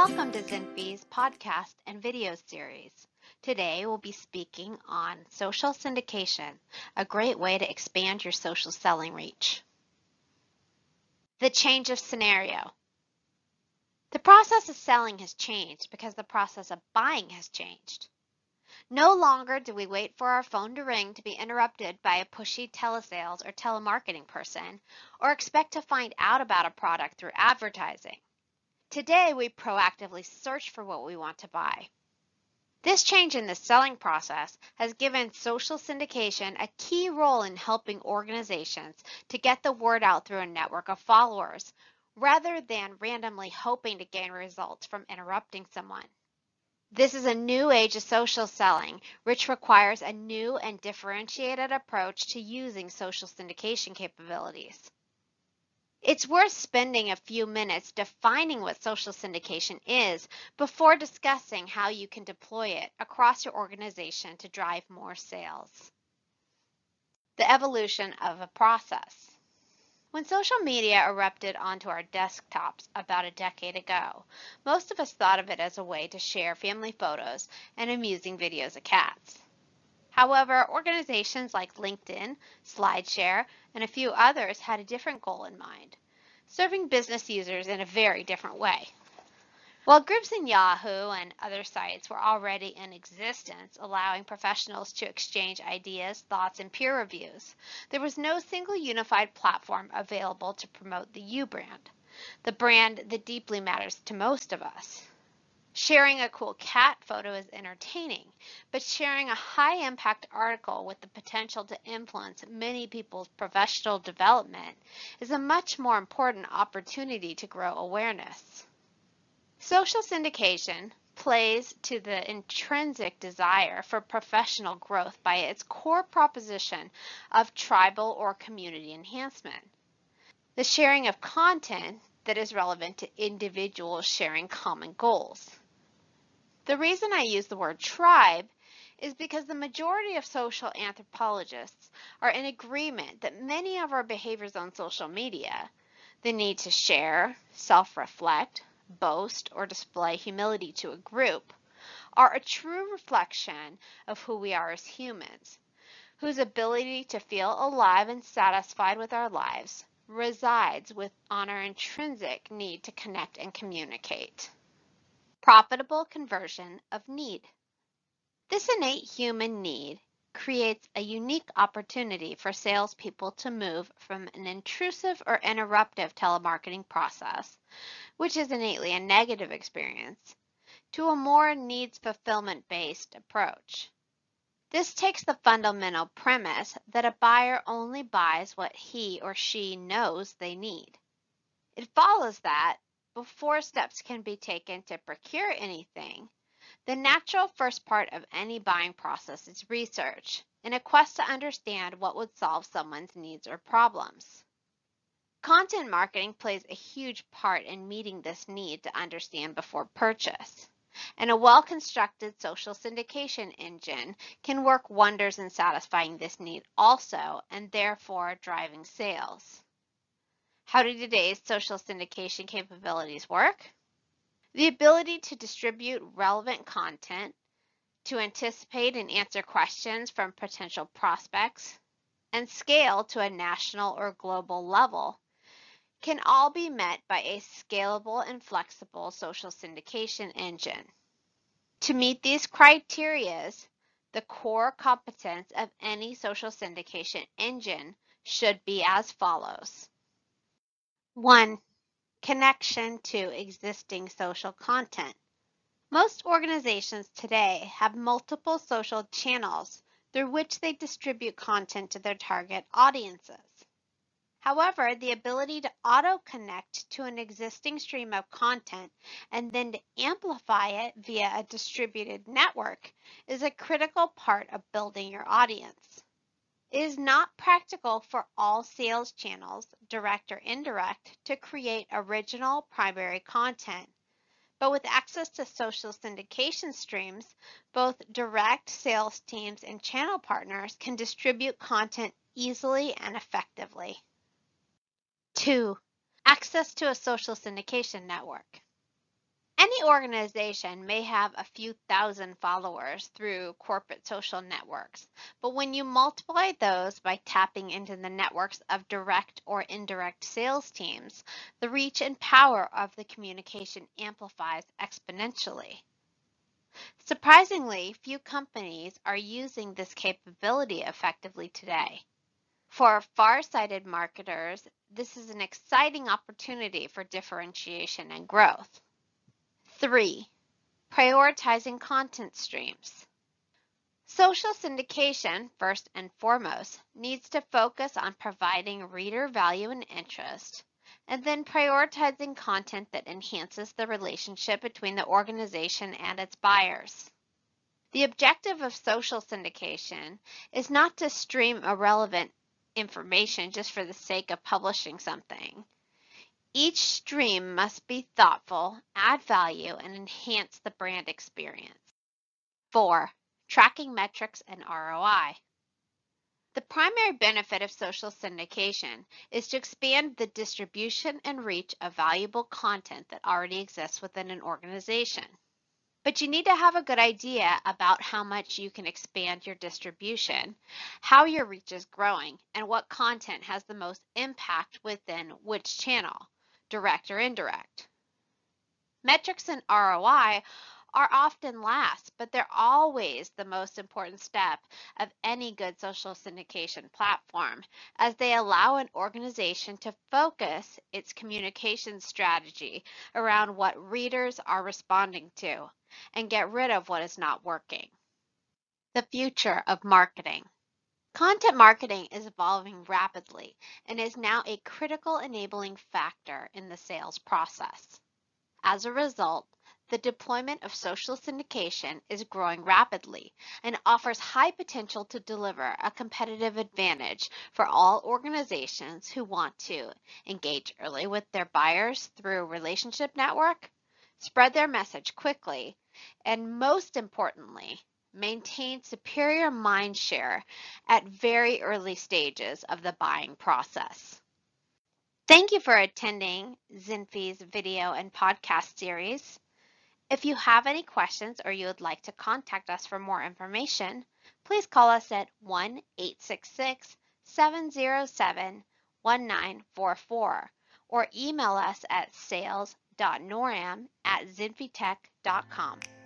Welcome to ZINFI's podcast and video series. Today we'll be speaking on social syndication, a great way to expand your social selling reach. The change of scenario. The process of selling has changed because the process of buying has changed. No longer do we wait for our phone to ring to be interrupted by a pushy telesales or telemarketing person, or expect to find out about a product through advertising. Today, we proactively search for what we want to buy. This change in the selling process has given social syndication a key role in helping organizations to get the word out through a network of followers, rather than randomly hoping to gain results from interrupting someone. This is a new age of social selling, which requires a new and differentiated approach to using social syndication capabilities. It's worth spending a few minutes defining what social syndication is before discussing how you can deploy it across your organization to drive more sales. The evolution of a process. When social media erupted onto our desktops about a decade ago, most of us thought of it as a way to share family photos and amusing videos of cats. However, organizations like LinkedIn, SlideShare, and a few others had a different goal in mind, serving business users in a very different way. While groups in Yahoo and other sites were already in existence, allowing professionals to exchange ideas, thoughts, and peer reviews, there was no single unified platform available to promote the you brand that deeply matters to most of us. Sharing a cool cat photo is entertaining, but sharing a high-impact article with the potential to influence many people's professional development is a much more important opportunity to grow awareness. Social syndication plays to the intrinsic desire for professional growth by its core proposition of tribal or community enhancement. The sharing of content that is relevant to individuals sharing common goals. The reason I use the word tribe is because the majority of social anthropologists are in agreement that many of our behaviors on social media, the need to share, self-reflect, boast, or display humility to a group, are a true reflection of who we are as humans, whose ability to feel alive and satisfied with our lives resides on our intrinsic need to connect and communicate. Profitable conversion of need. This innate human need creates a unique opportunity for salespeople to move from an intrusive or interruptive telemarketing process, which is innately a negative experience, to a more needs fulfillment-based approach. This takes the fundamental premise that a buyer only buys what he or she knows they need. It follows that before steps can be taken to procure anything, the natural first part of any buying process is research, in a quest to understand what would solve someone's needs or problems. Content marketing plays a huge part in meeting this need to understand before purchase, and a well-constructed social syndication engine can work wonders in satisfying this need also, and therefore driving sales. How do today's social syndication capabilities work? The ability to distribute relevant content, to anticipate and answer questions from potential prospects, and scale to a national or global level can all be met by a scalable and flexible social syndication engine. To meet these criteria, the core competence of any social syndication engine should be as follows. 1. Connection to existing social content. Most organizations today have multiple social channels through which they distribute content to their target audiences. However, the ability to auto-connect to an existing stream of content and then to amplify it via a distributed network is a critical part of building your audience. It is not practical for all sales channels, direct or indirect, to create original primary content. But with access to social syndication streams, both direct sales teams and channel partners can distribute content easily and effectively. 2. Access to a social syndication network. Any organization may have a few thousand followers through corporate social networks, but when you multiply those by tapping into the networks of direct or indirect sales teams, the reach and power of the communication amplifies exponentially. Surprisingly, few companies are using this capability effectively today. For far-sighted marketers, this is an exciting opportunity for differentiation and growth. 3. Prioritizing content streams. Social syndication, first and foremost, needs to focus on providing reader value and interest, and then prioritizing content that enhances the relationship between the organization and its buyers. The objective of social syndication is not to stream irrelevant information just for the sake of publishing something. Each stream must be thoughtful, add value, and enhance the brand experience. 4. Tracking metrics and ROI. The primary benefit of social syndication is to expand the distribution and reach of valuable content that already exists within an organization. But you need to have a good idea about how much you can expand your distribution, how your reach is growing, and what content has the most impact within which channel, direct or indirect. Metrics and ROI are often last, but they're always the most important step of any good social syndication platform, as they allow an organization to focus its communication strategy around what readers are responding to and get rid of what is not working. The future of marketing. Content marketing is evolving rapidly and is now a critical enabling factor in the sales process. As a result, the deployment of social syndication is growing rapidly and offers high potential to deliver a competitive advantage for all organizations who want to engage early with their buyers through relationship network, spread their message quickly, and most importantly, maintain superior mind share at very early stages of the buying process. Thank you for attending ZINFI's video and podcast series. If you have any questions or you would like to contact us for more information, please call us at 1-866-707-1944 or email us at sales.noram@zinfitech.com.